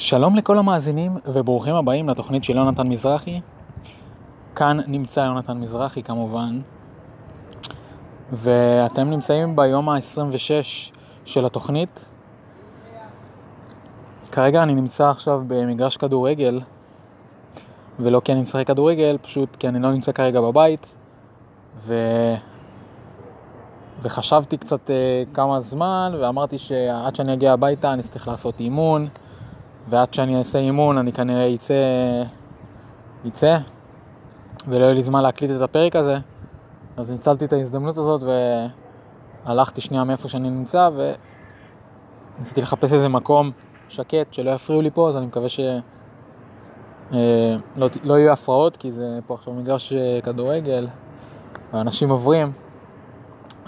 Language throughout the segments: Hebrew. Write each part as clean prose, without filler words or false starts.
שלום לכל המאזינים וברוכים הבאים לתוכנית של יונתן מזרחי. כאן נמצא יונתן מזרחי כמובן, ואתם נמצאים ביום ה-26 של התוכנית. כרגע אני נמצא עכשיו במגרש כדורגל, ולא כי אני משחק כדורגל, פשוט כי אני לא נמצא כרגע בבית, וחשבתי קצת כמה זמן, ואמרתי שעד שאני אגיע הביתה אני צריך לעשות אימון, ועד שאני אעשה אימון אני כנראה יצא, ולא יהיה לי זמן להקליט את הפרק הזה. אז ניצלתי את ההזדמנות הזאת והלכתי שנייה מאיפה שאני נמצא, וניסיתי לחפש איזה מקום שקט שלא יפריעו לי פה. אז אני מקווה שלא יהיו הפרעות, כי זה פה עכשיו מגרש כדורגל ואנשים עוברים,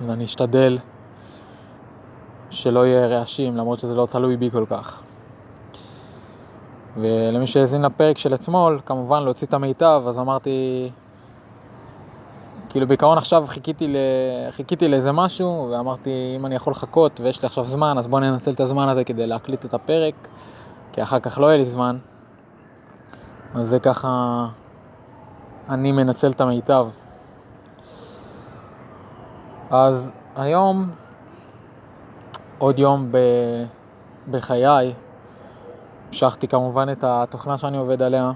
אז אני אשתדל שלא יהיה רעשים, למרות שזה לא תלוי בי כל כך. ולמי שהזין לפרק של אתמול, כמובן להוציא את המיטב, אז אמרתי, כאילו בעיקרון עכשיו חיכיתי לאיזה משהו, ואמרתי אם אני יכול לחכות ויש לי עכשיו זמן, אז בוא ננצל את הזמן הזה כדי להקליט את הפרק, כי אחר כך לא יהיה לי זמן. אז זה ככה, אני מנצל את המיטב. אז היום, עוד יום בחיי, המשכתי כמובן את התוכנה שאני עובד עליה,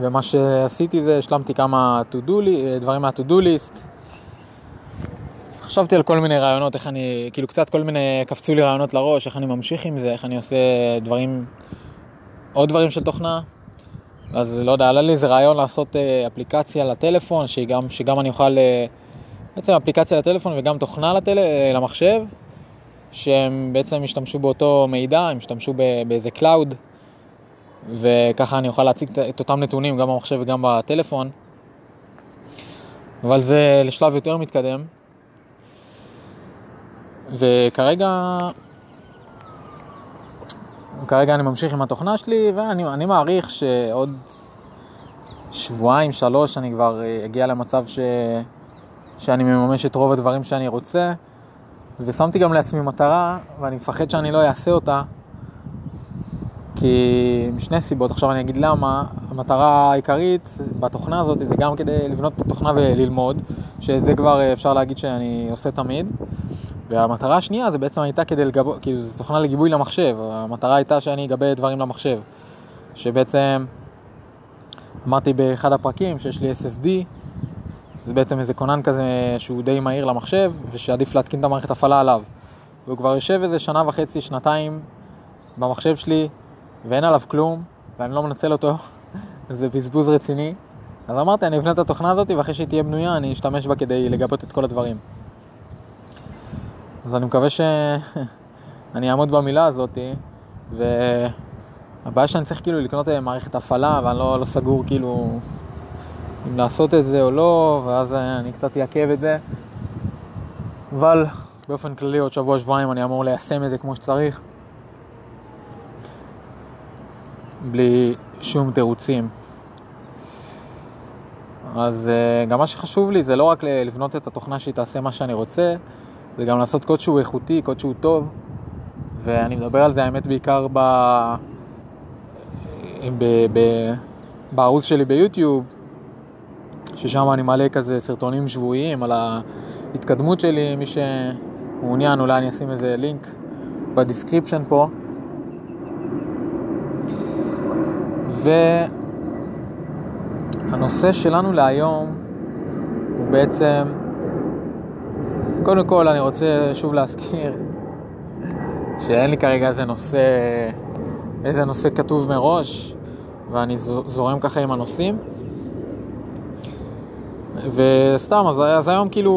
ומה שעשיתי זה, השלמתי כמה דברים מה-to-do list. חשבתי על כל מיני רעיונות, איך אני, כאילו קצת כל מיני, קפצו לי רעיונות לראש, איך אני ממשיך עם זה, איך אני עושה דברים, עוד דברים של תוכנה. אז לא יודע, עלה לי איזה רעיון לעשות אפליקציה לטלפון, שגם אני אוכל, בעצם אפליקציה לטלפון וגם תוכנה למחשב, שהם בעצם השתמשו באותו מידע, הם השתמשו באיזה קלאוד, וככה אני אוכל להציג את אותם נתונים גם במחשב וגם בטלפון. אבל זה לשלב יותר מתקדם, וכרגע אני ממשיך עם התוכנה שלי, ואני מעריך שעוד שבועיים, 3 אני כבר אגיע למצב שאני מממש את רוב הדברים שאני רוצה. ושמתי גם לעצמי מטרה, ואני מפחד שאני לא אעשה אותה, כי משני סיבות. עכשיו אני אגיד למה. המטרה העיקרית בתוכנה הזאת זה גם כדי לבנות את התוכנה וללמוד, שזה כבר אפשר להגיד שאני עושה תמיד. והמטרה השנייה זה בעצם הייתה כדי לגבור, כאילו זו תוכנה לגיבוי למחשב. המטרה הייתה שאני אגבה דברים למחשב, שבעצם אמרתי באחד הפרקים שיש לי SSD, זה בעצם איזה קונן כזה שהוא די מהיר למחשב, ושעדיף להתקין את המערכת הפעלה עליו. והוא כבר יושב איזה 1.5 שנתיים במחשב שלי, ואין עליו כלום, ואני לא מנצל אותו. זה בזבוז רציני. אז אמרתי, אני אבנה את התוכנה הזאת, ואחרי שהיא תהיה בנויה, אני אשתמש בה כדי לגבות את כל הדברים. אז אני מקווה שאני אעמוד במילה הזאת, והבעיה שאני צריך כאילו לקנות מערכת הפעלה, ואני לא סגור כאילו אם לעשות את זה או לא, ואז אני קצת יעכב את זה. אבל באופן כללי עוד שבוע שבועיים אני אמור ליישם את זה כמו שצריך, בלי שום תירוצים. אז גם מה שחשוב לי זה לא רק לבנות את התוכנה שהיא תעשה מה שאני רוצה, זה גם לעשות קוד שהוא איכותי, קוד שהוא טוב. ואני מדבר על זה האמת בעיקר בערוץ שלי ביוטיוב, ששם אני מעלה כזה סרטונים שבועיים על ההתקדמות שלי. מי שמעוניין, אולי אני אשים איזה לינק בדיסקריפשן פה. והנושא שלנו להיום הוא בעצם, קודם כל אני רוצה שוב להזכיר שאין לי כרגע איזה נושא כתוב מראש, ואני זורם ככה עם הנושאים. וסתם, אז היום כאילו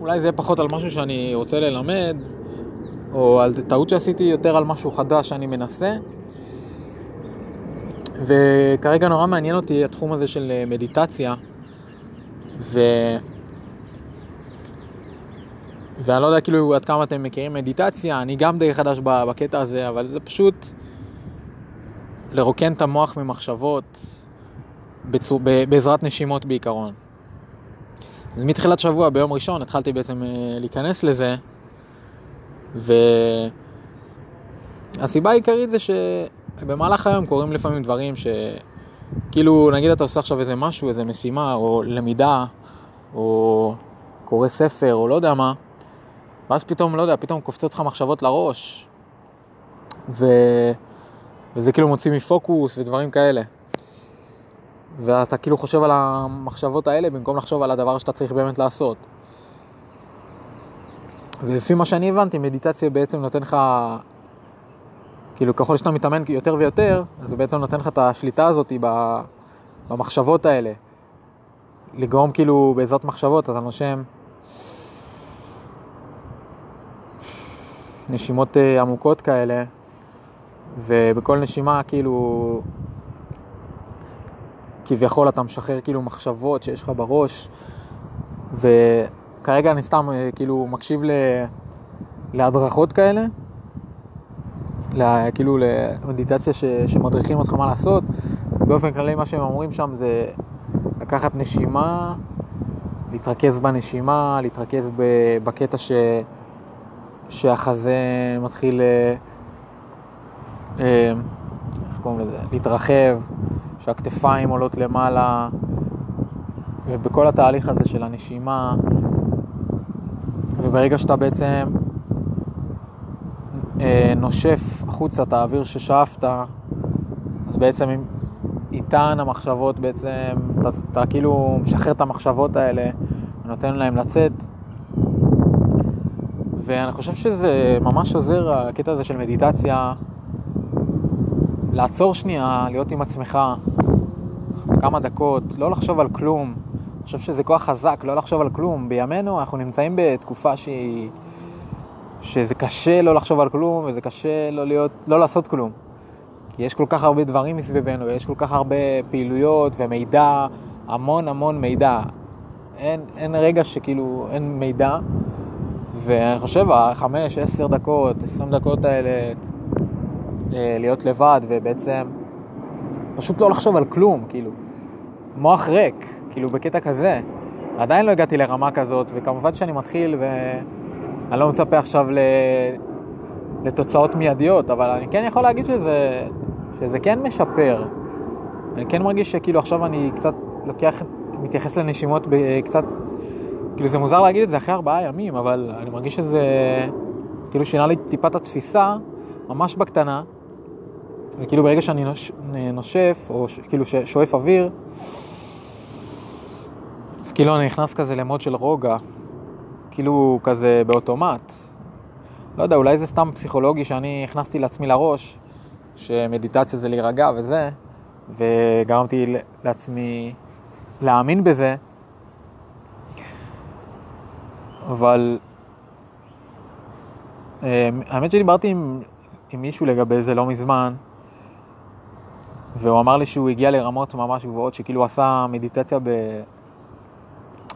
אולי זה יהיה פחות על משהו שאני רוצה ללמד, או על טעות שעשיתי, יותר על משהו חדש שאני מנסה. וכרגע נורא מעניין אותי התחום הזה של מדיטציה, ואני לא יודע כאילו עד כמה אתם מכירים מדיטציה. אני גם די חדש בקטע הזה, אבל זה פשוט לרוקן את המוח ממחשבות בעזרת נשימות בעיקרון. אז מתחילת שבוע ביום ראשון התחלתי בעצם להיכנס לזה, והסיבה העיקרית זה שבמהלך היום קוראים לפעמים דברים שכאילו נגיד אתה עושה עכשיו איזה משהו, איזה משימה או למידה או קורא ספר או לא יודע מה, ואז פתאום, לא יודע, פתאום קופצות לך מחשבות לראש וזה כאילו מוציא מפוקוס ודברים כאלה, ואתה כאילו חושב על המחשבות האלה במקום לחשוב על הדבר שאתה צריך באמת לעשות. ולפי מה שאני הבנתי, מדיטציה בעצם נותן לך, כאילו ככל שאתה מתאמן יותר ויותר, אז בעצם נותן לך את השליטה הזאת במחשבות האלה. לגרום כאילו בעזרת מחשבות, אתה נושם נשימות עמוקות כאלה, ובכל נשימה כאילו כביכול אתה משחרר כאילו מחשבות שיש לך בראש. וכרגע אני סתם כאילו מקשיב להדרכות כאלה, כאילו למדיטציה שמדריכים אותך מה לעשות. באופן כללי מה שהם אומרים שם זה לקחת נשימה, להתרכז בנשימה, להתרכז בקטע שהחזה מתחיל איך קוראים לזה? להתרחב, שהכתפיים עולות למעלה, ובכל התהליך הזה של הנשימה. וברגע שאתה בעצם נושף החוצה את האוויר ששאפת, אז בעצם איתן המחשבות בעצם, אתה כאילו משחרר את המחשבות האלה ונותן להם לצאת. ואני חושב שזה ממש עוזר, הקטע הזה של מדיטציה, לעצור שנייה, להיות עם עצמך כמה דקות, לא לחשוב על כלום. אני חושב שזה כוח חזק, לא לחשוב על כלום. בימינו אנחנו נמצאים בתקופה שזה קשה לא לחשוב על כלום, וזה קשה לא לעשות כלום. כי יש כל כך הרבה דברים מסביבנו, ויש כל כך הרבה פעילויות ומידע, המון המון מידע. אין רגע שכאילו אין מידע. ואני חושב, 5, 10 דקות, 20 דקות האלה, להיות לבד ובעצם פשוט לא לחשוב על כלום, כאילו מוח ריק, כאילו בקטע כזה. עדיין לא הגעתי לרמה כזאת, וכמובן שאני מתחיל ואני לא מצפה עכשיו לתוצאות מיידיות, אבל אני כן יכול להגיד שזה כן משפר. אני כן מרגיש שכאילו עכשיו אני קצת לוקח, מתייחס לנשימות קצת, כאילו זה מוזר להגיד את זה אחרי 4 ימים, אבל אני מרגיש שזה כאילו שינה לי טיפת התפיסה ממש בקטנה. וכאילו ברגע שאני נושף, או כאילו שואף אוויר, אז כאילו אני נכנס כזה למוד של רוגע, כאילו כזה באוטומט. לא יודע, אולי זה סתם פסיכולוגי שאני הכנסתי לעצמי לראש, שמדיטציה זה להירגע וזה, וגרמתי לעצמי להאמין בזה. אבל האמת שדיברתי עם מישהו לגבי זה לא מזמן, והוא אמר לי שהוא הגיע לרמות ממש גבוהות, שכאילו הוא עשה מדיטציה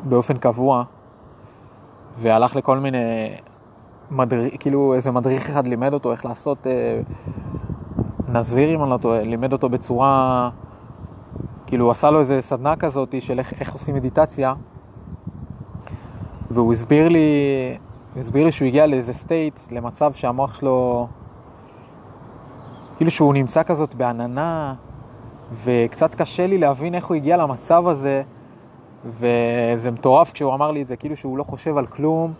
באופן קבוע, והלך לכל מיני כאילו איזה מדריך אחד לימד אותו איך לעשות נזיר, אם אני לא טועה, לימד אותו בצורה, כאילו הוא עשה לו איזה סדנה כזאת של איך עושים מדיטציה, והוא הסביר לי שהוא הגיע לאיזה סטייט, למצב שהמוח שלו כאילו שהוא נמצא כזאת בעננה, וקצת קשה לי להבין איך הוא הגיע למצב הזה. וזה מטורף כשהוא אמר לי את זה, כאילו שהוא לא חושב על כלום,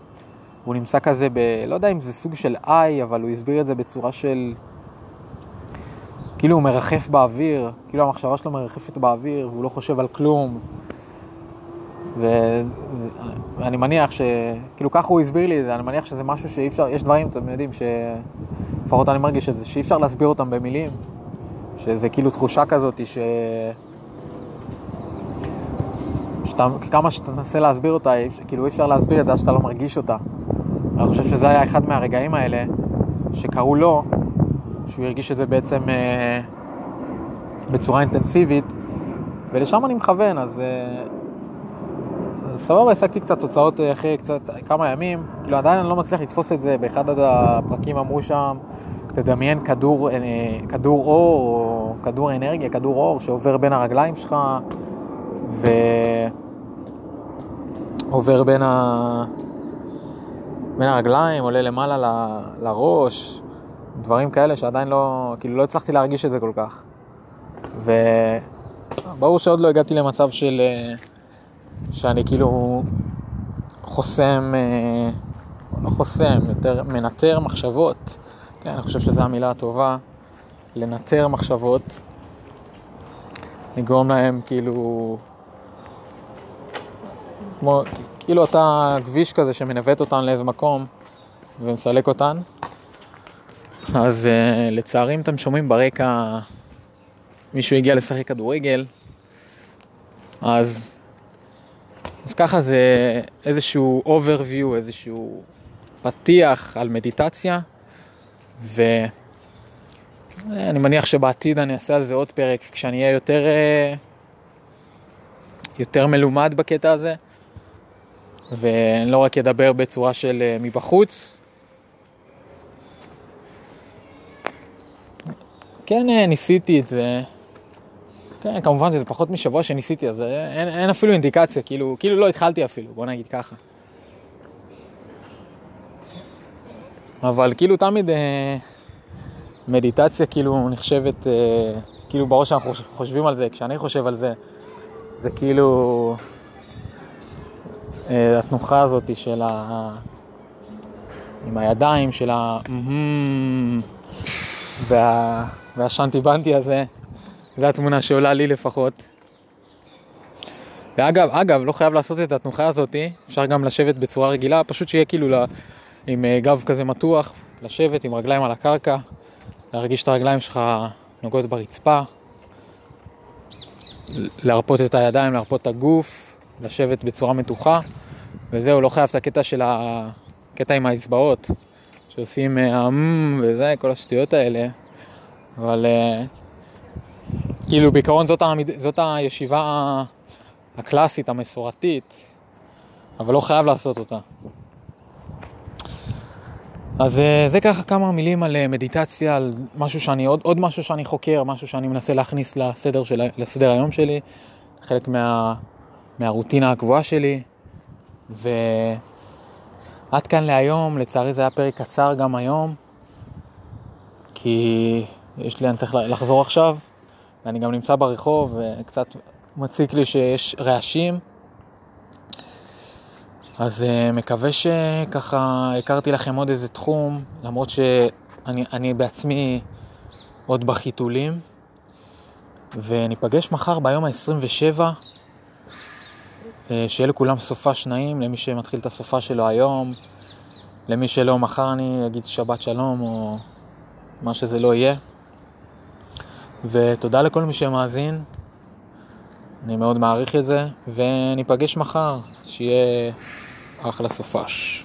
הוא נמצא כזה לא יודע אם זה סוג של איי, אבל הוא הסביר את זה בצורה של כאילו הוא מרחף באוויר, כאילו המחשבה שלו מרחפת באוויר, והוא לא חושב על כלום. ואני מניח כאילו ככה הוא הסביר לי את זה, אני מניח שזה משהו שאי אפשר, יש דברים, אתם יודעים, לפחות אני מרגיש שאי אפשר להסביר אותם במילים, שזה כאילו תחושה כזאת כמה שאתה תנסה להסביר אותה, כאילו אי אפשר להסביר את זה עד שאתה לא מרגיש אותה. אני חושב שזה היה אחד מהרגעים האלה שקראו לו, שהוא הרגיש את זה בעצם בצורה אינטנסיבית, ולשם אני מכוון. אז סבבה, השגתי קצת תוצאות אחרי כמה ימים, כאילו עדיין אני לא מצליח לתפוס את זה. באחד עד הפרקים אמרו שם, תדמיין כדור אור, או כדור אנרגיה, כדור אור שעובר בין הרגליים שלך, ועובר בין בין הרגליים, עולה למעלה לראש, דברים כאלה שעדיין לא, כאילו לא הצלחתי להרגיש את זה כל כך. וברור שעוד לא הגעתי למצב של, שאני כאילו חוסם, לא חוסם, יותר מנטר מחשבות. כן, אני חושב שזו המילה הטובה, לנטר מחשבות, לגרום להם כאילו, כמו, כאילו אותה כביש כזה שמנווט אותן לאיזה מקום ומסלק אותן. אז לצערי אם אתם שומעים ברקע מישהו הגיע לשחק כדורגל, אז ככה זה איזשהו overview, איזשהו פתיח על מדיטציה, ואני מניח שבעתיד אני אעשה על זה עוד פרק כשאני אהיה יותר מלומד בקטע הזה, ואני לא רק אדבר בצורה של מבחוץ. כן, ניסיתי את זה. כן, כמובן שזה פחות משבוע שניסיתי, אז אין אפילו אינדיקציה, כאילו לא התחלתי אפילו, בוא נגיד ככה. אבל כאילו תמיד מדיטציה כאילו נחשבת, כאילו בראש שאנחנו חושבים על זה, כשאני חושב על זה, זה כאילו התנוחה הזאת של עם הידיים, של והשנטיבנטי הזה, זו התמונה שעולה לי לפחות. ואגב, לא חייב לעשות את התנוחה הזאת, אפשר גם לשבת בצורה רגילה, פשוט שיהיה כאילו עם גב כזה מתוח, לשבת עם רגליים על הקרקע, להרגיש את הרגליים שלך נוגעות ברצפה, להרפות את הידיים, להרפות את הגוף, לשבת בצורה מתוחה, וזהו, לא חייב את הקטע של הקטע עם האצבעות, שעושים וזה, כל השטויות האלה, אבל כאילו בעיקרון זאת הישיבה הקלאסית, המסורתית, אבל לא חייב לעשות אותה. אז זה ככה כמה מילים על מדיטציה, על משהו שאני, עוד משהו שאני חוקר, משהו שאני מנסה להכניס לסדר היום שלי, חלק מהרוטינה הקבועה שלי, ועד כאן להיום. לצערי זה היה פרק קצר גם היום, כי אני צריך לחזור עכשיו, ואני גם נמצא ברחוב, וקצת מציק לי שיש רעשים. אז מקווה שככה הכרתי לכם עוד איזה תחום, למרות שאני בעצמי עוד בחיתולים, וניפגש מחר ביום ה-27, שיהיה לכולם סופה שניים, למי שמתחיל את הסופה שלו היום, למי שלא מחר אני אגיד שבת שלום או מה שזה לא יהיה. ותודה לכל מי שמאזין, אני מאוד מעריך את זה, וניפגש מחר, שיהיה אחלה סופש.